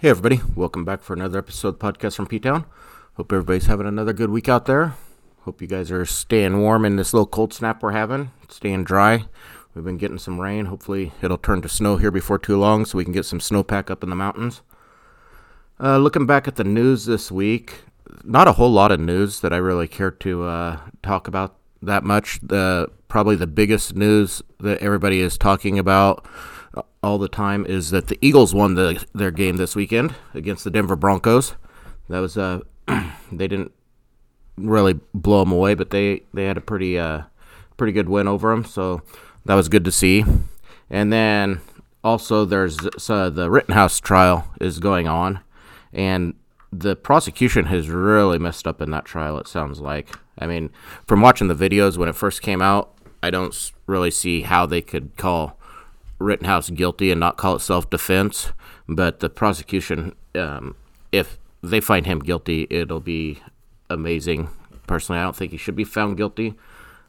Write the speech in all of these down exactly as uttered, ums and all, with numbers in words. Hey everybody, welcome back for another episode of the podcast from P-Town. Hope everybody's having another good week out there. Hope you guys are staying warm in this little cold snap we're having, staying dry. We've been getting some rain. Hopefully it'll turn to snow here before too long so we can get some snowpack up in the mountains. Uh, looking back at the news this week, not a whole lot of news that I really care to uh, talk about that much. The probably the biggest news that everybody is talking about all the time is that the Eagles won the, their game this weekend against the Denver Broncos. That was uh, they didn't really blow them away, but they, they had a pretty uh pretty good win over them. So that was good to see. And then also there's uh, the Rittenhouse trial is going on, and the prosecution has really messed up in that trial. It sounds like. I mean, from watching the videos when it first came out, I don't really see how they could call Rittenhouse guilty and not call it self-defense, but the prosecution, um, if they find him guilty, it'll be amazing. Personally, I don't think he should be found guilty.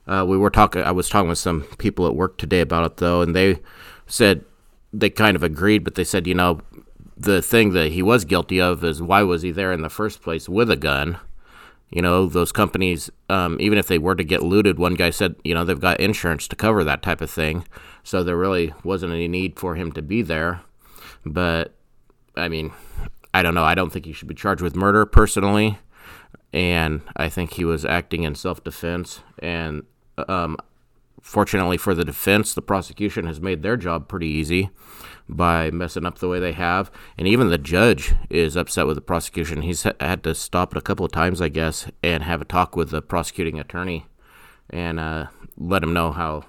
Uh, we were talking, I was talking with some people at work today about it though, and they said they kind of agreed, but they said, you know, the thing that he was guilty of is why was he there in the first place with a gun? You know, those companies, um, even if they were to get looted, one guy said, you know, they've got insurance to cover that type of thing. So there really wasn't any need for him to be there. But, I mean, I don't know. I don't think he should be charged with murder personally. And I think he was acting in self-defense. And um, fortunately for the defense, the prosecution has made their job pretty easy by messing up the way they have. And even the judge is upset with the prosecution. He's had to stop it a couple of times, I guess, and have a talk with the prosecuting attorney and uh, let him know how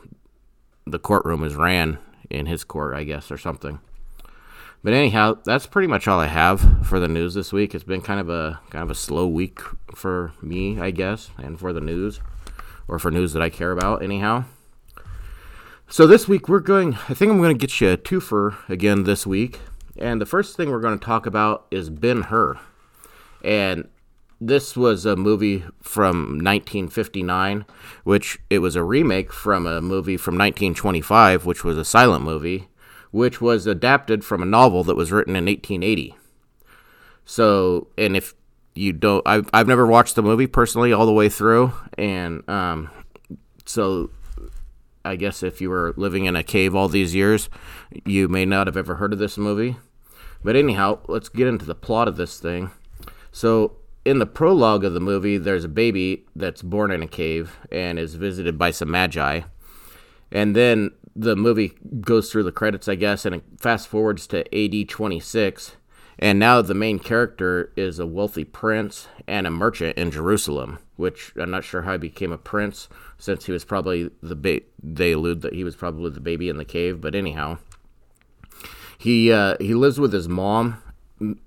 the courtroom is ran in his court, I guess, or something. But anyhow, that's pretty much all I have for the news this week. It's been kind of a kind of a slow week for me, I guess, and for the news, or for news that I care about anyhow. So this week we're going, I think I'm going to get you a twofer again this week. And the first thing we're going to talk about is Ben-Hur. And this was a movie from nineteen fifty-nine, which it was a remake from a movie from nineteen twenty-five, which was a silent movie, which was adapted from a novel that was written in eighteen eighty. So, and if you don't, I've, I've never watched the movie personally all the way through. And um, so... I guess if you were living in a cave all these years, you may not have ever heard of this movie. But anyhow, let's get into the plot of this thing. So in the prologue of the movie, there's a baby that's born in a cave and is visited by some magi. And then the movie goes through the credits, I guess, and it fast forwards to A D twenty-six. And now the main character is a wealthy prince and a merchant in Jerusalem, which I'm not sure how he became a prince, since he was probably the ba- they allude that he was probably the baby in the cave. But anyhow, he uh, he lives with his mom,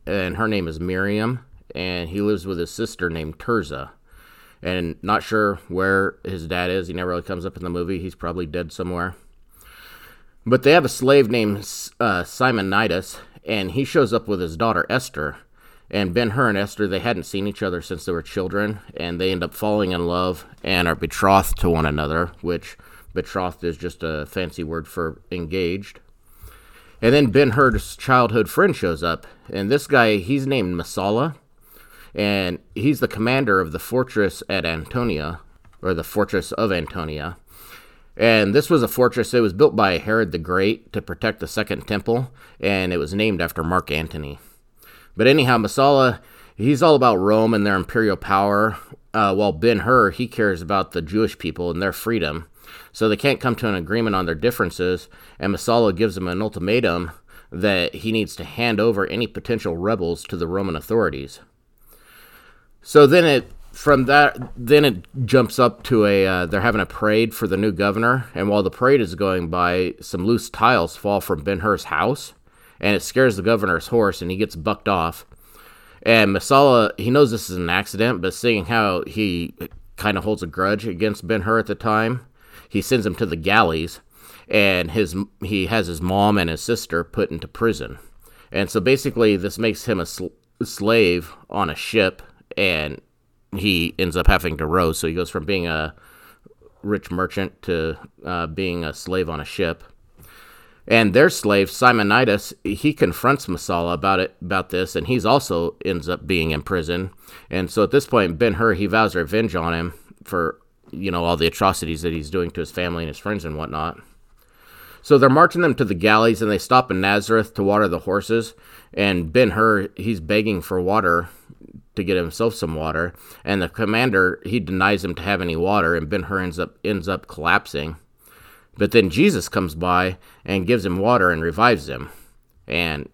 and her name is Miriam, and he lives with his sister named Terza. And not sure where his dad is. He never really comes up in the movie. He's probably dead somewhere. But they have a slave named uh, Simonides. And he shows up with his daughter, Esther. And Ben-Hur and Esther, they hadn't seen each other since they were children. And they end up falling in love and are betrothed to one another, which betrothed is just a fancy word for engaged. And then Ben-Hur's childhood friend shows up. And this guy, he's named Masala. And he's the commander of the fortress at Antonia, or the fortress of Antonia. And this was a fortress that was built by Herod the Great to protect the Second Temple, and it was named after Mark Antony. But anyhow, Masala, he's all about Rome and their imperial power, uh, while Ben-Hur, he cares about the Jewish people and their freedom. So they can't come to an agreement on their differences, and Masala gives him an ultimatum that he needs to hand over any potential rebels to the Roman authorities. So then it... From that, then it jumps up to a, uh, they're having a parade for the new governor, and while the parade is going by, some loose tiles fall from Ben-Hur's house, and it scares the governor's horse, and he gets bucked off. And Masala, he knows this is an accident, but seeing how he kind of holds a grudge against Ben-Hur at the time, he sends him to the galleys, and his he has his mom and his sister put into prison. And so basically, this makes him a sl- slave on a ship, and he ends up having to row, so he goes from being a rich merchant to uh, being a slave on a ship. And their slave, Simonides, he confronts Masala about it, about this, and he's also ends up being in prison. And so at this point, Ben-Hur, he vows revenge on him for, you know, all the atrocities that he's doing to his family and his friends and whatnot. So they're marching them to the galleys, and they stop in Nazareth to water the horses. And Ben-Hur, he's begging for water to get himself some water. And the commander, he denies him to have any water, and Ben-Hur ends up, ends up collapsing. But then Jesus comes by and gives him water and revives him. And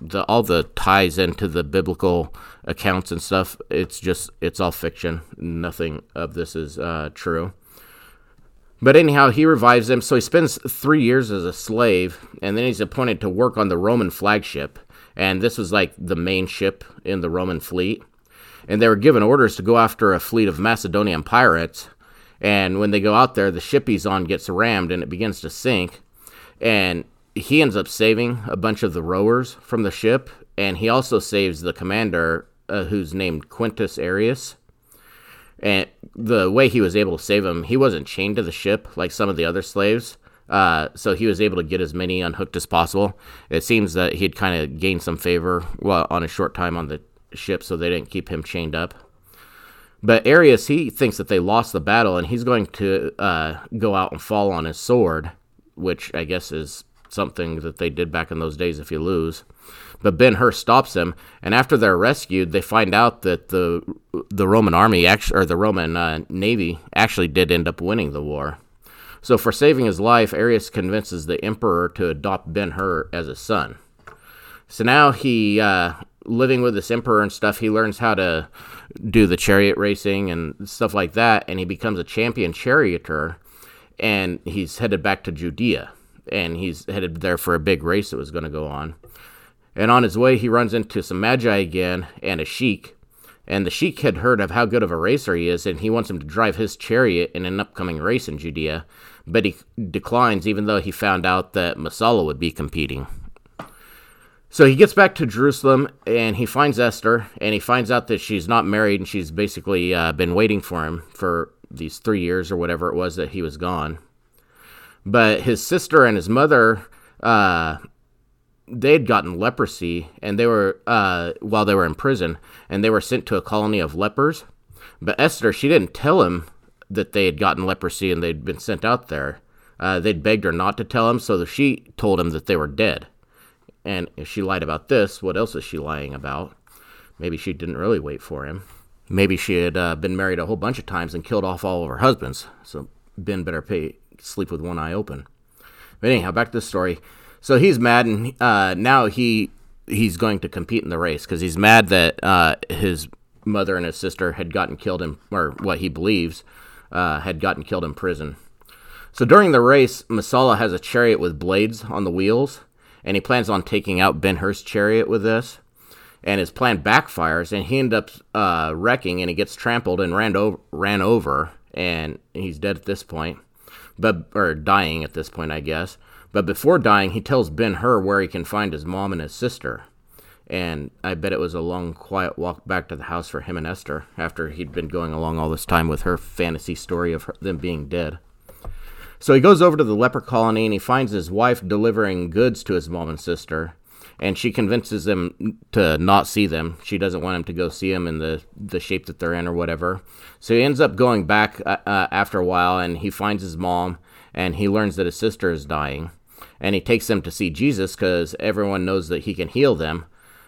the, all the ties into the biblical accounts and stuff, it's just, it's all fiction. Nothing of this is uh, true. But anyhow, he revives him. So he spends three years as a slave, and then he's appointed to work on the Roman flagship. And this was like the main ship in the Roman fleet. And they were given orders to go after a fleet of Macedonian pirates. And when they go out there, the ship he's on gets rammed and it begins to sink. And he ends up saving a bunch of the rowers from the ship. And he also saves the commander, uh, who's named Quintus Arius. And the way he was able to save him, he wasn't chained to the ship like some of the other slaves. Uh, so he was able to get as many unhooked as possible. It seems that he'd kind of gained some favor well, on a short time on the ship, so they didn't keep him chained up. But Arius, he thinks that they lost the battle, and he's going to uh, go out and fall on his sword, which I guess is something that they did back in those days if you lose. But Ben-Hur stops him, and after they're rescued, they find out that the the Roman army actually, or the Roman uh, navy actually did end up winning the war. So for saving his life, Arius convinces the emperor to adopt Ben-Hur as his son. So now he... Uh, living with this emperor and stuff, he learns how to do the chariot racing and stuff like that, and he becomes a champion charioteer, and he's headed back to Judea, and he's headed there for a big race that was going to go on. And on his way, he runs into some magi again and a sheik, and the sheik had heard of how good of a racer he is, and he wants him to drive his chariot in an upcoming race in Judea, but he declines even though he found out that Masala would be competing. So he gets back to Jerusalem, and he finds Esther, and he finds out that she's not married, and she's basically uh, been waiting for him for these three years or whatever it was that he was gone. But his sister and his mother, uh, they had gotten leprosy, and they were uh, while they were in prison, and they were sent to a colony of lepers. But Esther, she didn't tell him that they had gotten leprosy and they'd been sent out there. Uh, they'd begged her not to tell him, so she told him that they were dead. And if she lied about this, what else is she lying about? Maybe she didn't really wait for him. Maybe she had uh, been married a whole bunch of times and killed off all of her husbands. So Ben better pay, sleep with one eye open. But anyhow, back to the story. So he's mad, and uh, now he he's going to compete in the race because he's mad that uh, his mother and his sister had gotten killed in, or what he believes, uh, had gotten killed in prison. So during the race, Masala has a chariot with blades on the wheels. And he plans on taking out Ben-Hur's chariot with this. And his plan backfires, and he ends up uh, wrecking, and he gets trampled and ran over, ran over, and he's dead at this point. But or dying at this point, I guess. But before dying, he tells Ben-Hur where he can find his mom and his sister. And I bet it was a long, quiet walk back to the house for him and Esther, after he'd been going along all this time with her fantasy story of her, them being dead. So he goes over to the leper colony, and he finds his wife delivering goods to his mom and sister, and she convinces him to not see them. She doesn't want him to go see them in the, the shape that they're in or whatever. So he ends up going back uh, uh, after a while, and he finds his mom, and he learns that his sister is dying. And he takes them to see Jesus because everyone knows that he can heal them.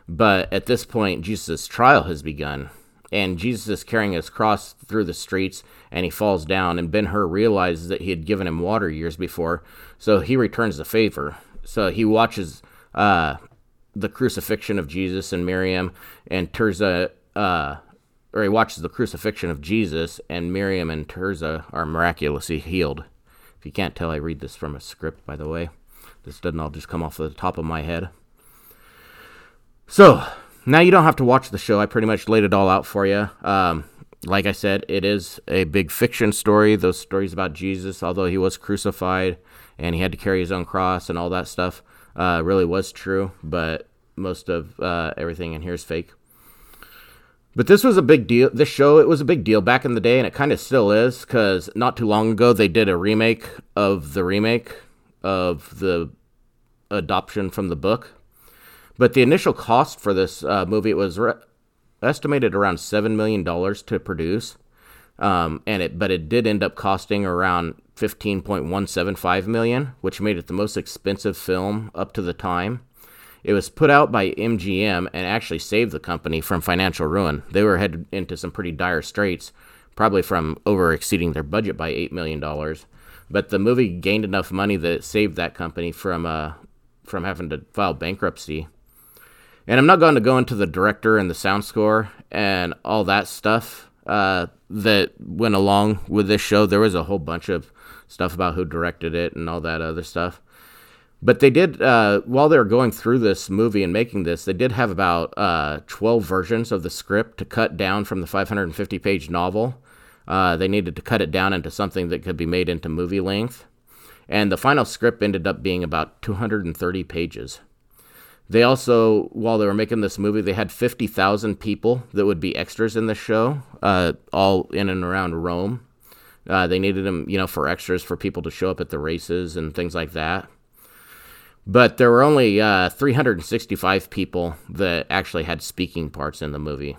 But at this point, Jesus' trial has begun. And Jesus is carrying his cross through the streets, and he falls down, and Ben-Hur realizes that he had given him water years before, so he returns the favor. So he watches uh, the crucifixion of Jesus and Miriam and Terza, uh, or he watches the crucifixion of Jesus, and Miriam and Terza are miraculously healed. If you can't tell, I read this from a script, by the way. This doesn't all just come off the top of my head. So... now, you don't have to watch the show. I pretty much laid it all out for you. Um, like I said, it is a big fiction story, those stories about Jesus, although he was crucified and he had to carry his own cross and all that stuff, uh, really was true, but most of uh, everything in here is fake. But this was a big deal. This show, it was a big deal back in the day, and it kind of still is, because not too long ago they did a remake of the remake of the adoption from the book. But the initial cost for this uh, movie was re- estimated around seven million dollars to produce. Um, and it, but it did end up costing around fifteen point one seven five million dollars, which made it the most expensive film up to the time. It was put out by M G M and actually saved the company from financial ruin. They were headed into some pretty dire straits, probably from over exceeding their budget by eight million dollars. But the movie gained enough money that it saved that company from uh, from having to file bankruptcy. And I'm not going to go into the director and the sound score and all that stuff uh, that went along with this show. There was a whole bunch of stuff about who directed it and all that other stuff. But they did, uh, while they were going through this movie and making this, they did have about uh, twelve versions of the script to cut down from the five hundred fifty page novel. Uh, they needed to cut it down into something that could be made into movie length. And the final script ended up being about two hundred thirty pages. They also, while they were making this movie, they had fifty thousand people that would be extras in the show, uh, all in and around Rome. Uh, they needed them, you know, for extras for people to show up at the races and things like that. But there were only uh, three hundred sixty-five people that actually had speaking parts in the movie.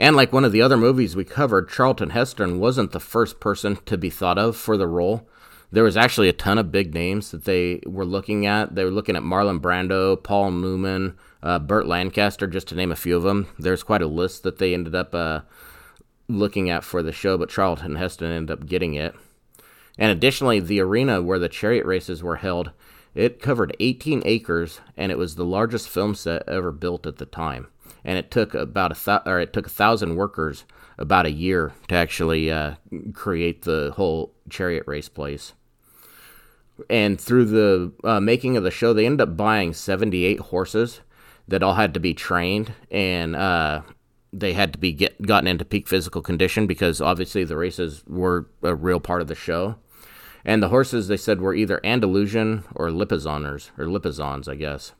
And like one of the other movies we covered, Charlton Heston wasn't the first person to be thought of for the role. There was actually a ton of big names that they were looking at. They were looking at Marlon Brando, Paul Newman, uh, Burt Lancaster, just to name a few of them. There's quite a list that they ended up uh, looking at for the show, but Charlton Heston ended up getting it. And additionally, the arena where the chariot races were held, it covered eighteen acres, and it was the largest film set ever built at the time. And it took about a th- or it took a thousand workers about a year to actually uh, create the whole chariot race place. And through the uh, making of the show, they ended up buying seventy-eight horses that all had to be trained, and uh, they had to be get, gotten into peak physical condition because obviously the races were a real part of the show. And the horses, they said, were either Andalusian or Lipizzaners, or Lipizzans, I guess.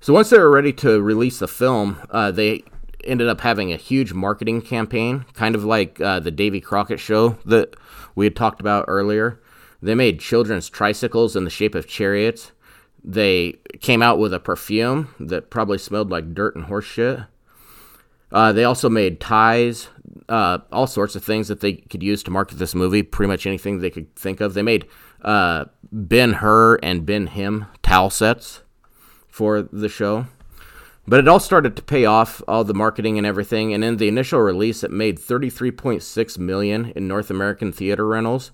So once they were ready to release the film, uh, they ended up having a huge marketing campaign, kind of like uh, the Davy Crockett show that we had talked about earlier. They made children's tricycles in the shape of chariots. They came out with a perfume that probably smelled like dirt and horse shit. Uh, they also made ties, uh, all sorts of things that they could use to market this movie, pretty much anything they could think of. They made uh, Ben-Hur and Ben-Him towel sets for the show. But it all started to pay off, all the marketing and everything, and in the initial release, it made thirty-three point six million dollars in North American theater rentals.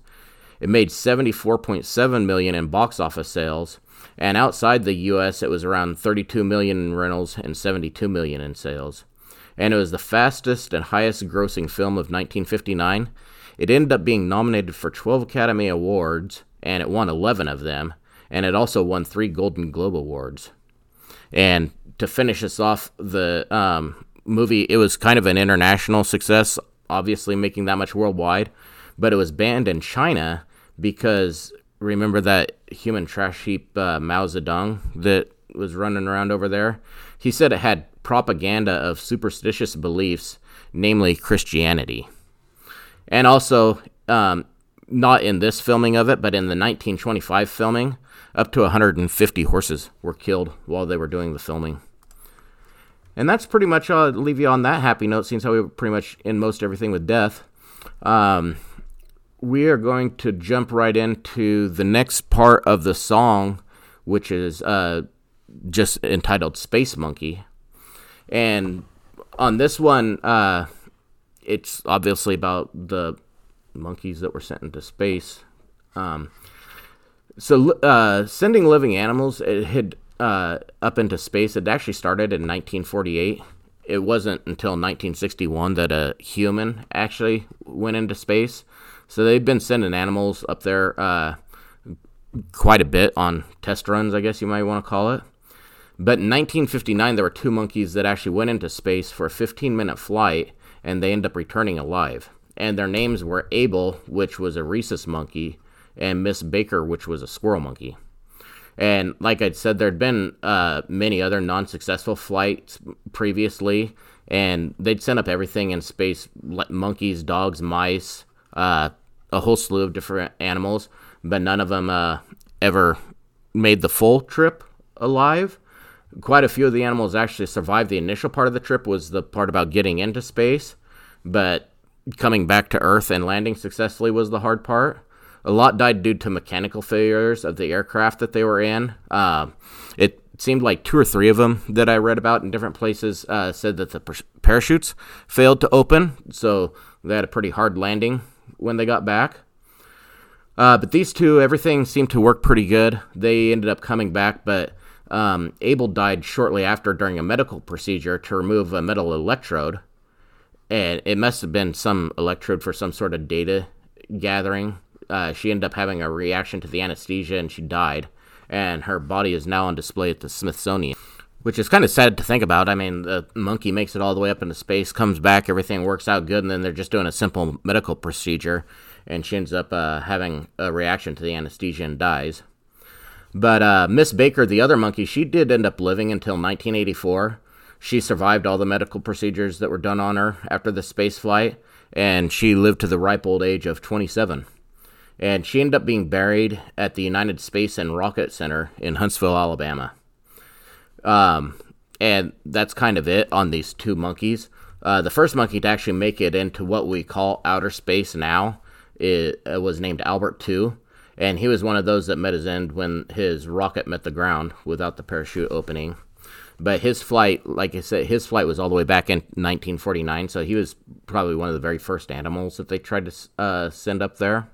It made seventy-four point seven million dollars in box office sales, and outside the U S, it was around thirty-two million dollars in rentals and seventy-two million dollars in sales. And it was the fastest and highest-grossing film of nineteen fifty-nine. It ended up being nominated for twelve Academy Awards, and it won eleven of them, and it also won three Golden Globe Awards. And to finish this off, the um, movie, it was kind of an international success, obviously making that much worldwide, but it was banned in China because, remember that human trash heap uh, Mao Zedong that was running around over there? He said it had propaganda of superstitious beliefs, namely Christianity. And also, um, not in this filming of it, but in the nineteen twenty-five filming, up to one hundred fifty horses were killed while they were doing the filming. And that's pretty much, I'll leave you on that happy note, since we pretty much end most everything with death. Um, we are going to jump right into the next part of the song, which is uh, just entitled Space Monkey. And on this one, uh, it's obviously about the monkeys that were sent into space. Um, so uh, sending living animals it had, uh, up into space, it actually started in nineteen forty-eight. It wasn't until nineteen sixty-one that a human actually went into space. So they've been sending animals up there uh, quite a bit on test runs, I guess you might want to call it. But in nineteen fifty-nine, there were two monkeys that actually went into space for a fifteen-minute flight, and they ended up returning alive. And their names were Abel, which was a rhesus monkey, and Miss Baker, which was a squirrel monkey. And like I said, there had been uh, many other non-successful flights previously, and they'd sent up everything in space, monkeys, dogs, mice, uh, a whole slew of different animals, but none of them uh, ever made the full trip alive. Quite a few of the animals actually survived. The initial part of the trip was the part about getting into space, but coming back to Earth and landing successfully was the hard part. A lot died due to mechanical failures of the aircraft that they were in. Uh, it seemed like two or three of them that I read about in different places uh, said that the par- parachutes failed to open, so they had a pretty hard landing when they got back. Uh, but these two, everything seemed to work pretty good. They ended up coming back, but um, Abel died shortly after during a medical procedure to remove a metal electrode. And it must have been some electrode for some sort of data gathering. Uh, she ended up having a reaction to the anesthesia, and she died. And her body is now on display at the Smithsonian, which is kind of sad to think about. I mean, the monkey makes it all the way up into space, comes back, everything works out good, and then they're just doing a simple medical procedure, and she ends up uh, having a reaction to the anesthesia and dies. But uh, Miss Baker, the other monkey, she did end up living until nineteen eighty-four. She survived all the medical procedures that were done on her after the space flight, and she lived to the ripe old age of twenty-seven. And she ended up being buried at the United Space and Rocket Center in Huntsville, Alabama. Um, and that's kind of it on these two monkeys. Uh, the first monkey to actually make it into what we call outer space now is, uh, was named Albert the Second. And he was one of those that met his end when his rocket met the ground without the parachute opening. But his flight, like I said, his flight was all the way back in nineteen forty-nine. So he was probably one of the very first animals that they tried to uh, send up there.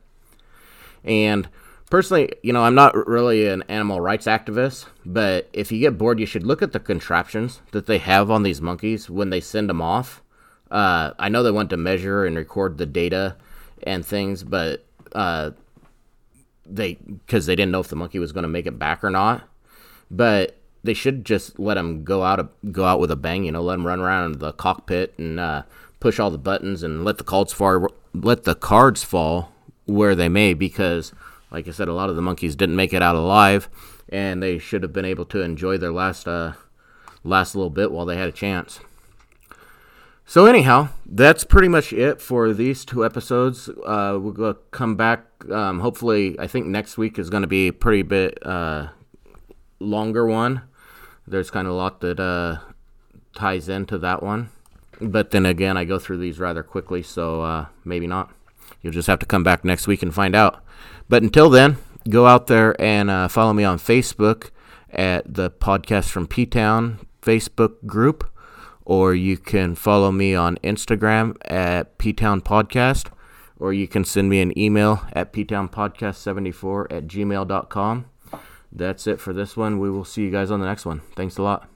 And personally, you know, I'm not really an animal rights activist, but if you get bored, you should look at the contraptions that they have on these monkeys when they send them off. Uh, I know they want to measure and record the data and things, but uh, they because they didn't know if the monkey was going to make it back or not. But they should just let them go out a, go out with a bang. You know, let them run around the cockpit and uh, push all the buttons and let the cards fall. Let the cards fall. Where they may, because like I said, a lot of the monkeys didn't make it out alive, and they should have been able to enjoy their last uh last little bit while they had a chance. So anyhow, that's pretty much it for these two episodes. Uh we're gonna come back, um hopefully. I think next week is going to be a pretty bit uh longer one. There's kind of a lot that uh ties into that one, but then again, I go through these rather quickly, so uh maybe not. You'll just have to come back next week and find out. But until then, go out there and uh, follow me on Facebook at the Podcast from P-Town Facebook group. Or you can follow me on Instagram at P-Town Podcast. Or you can send me an email at p town podcast seven four at gmail dot com. That's it for this one. We will see you guys on the next one. Thanks a lot.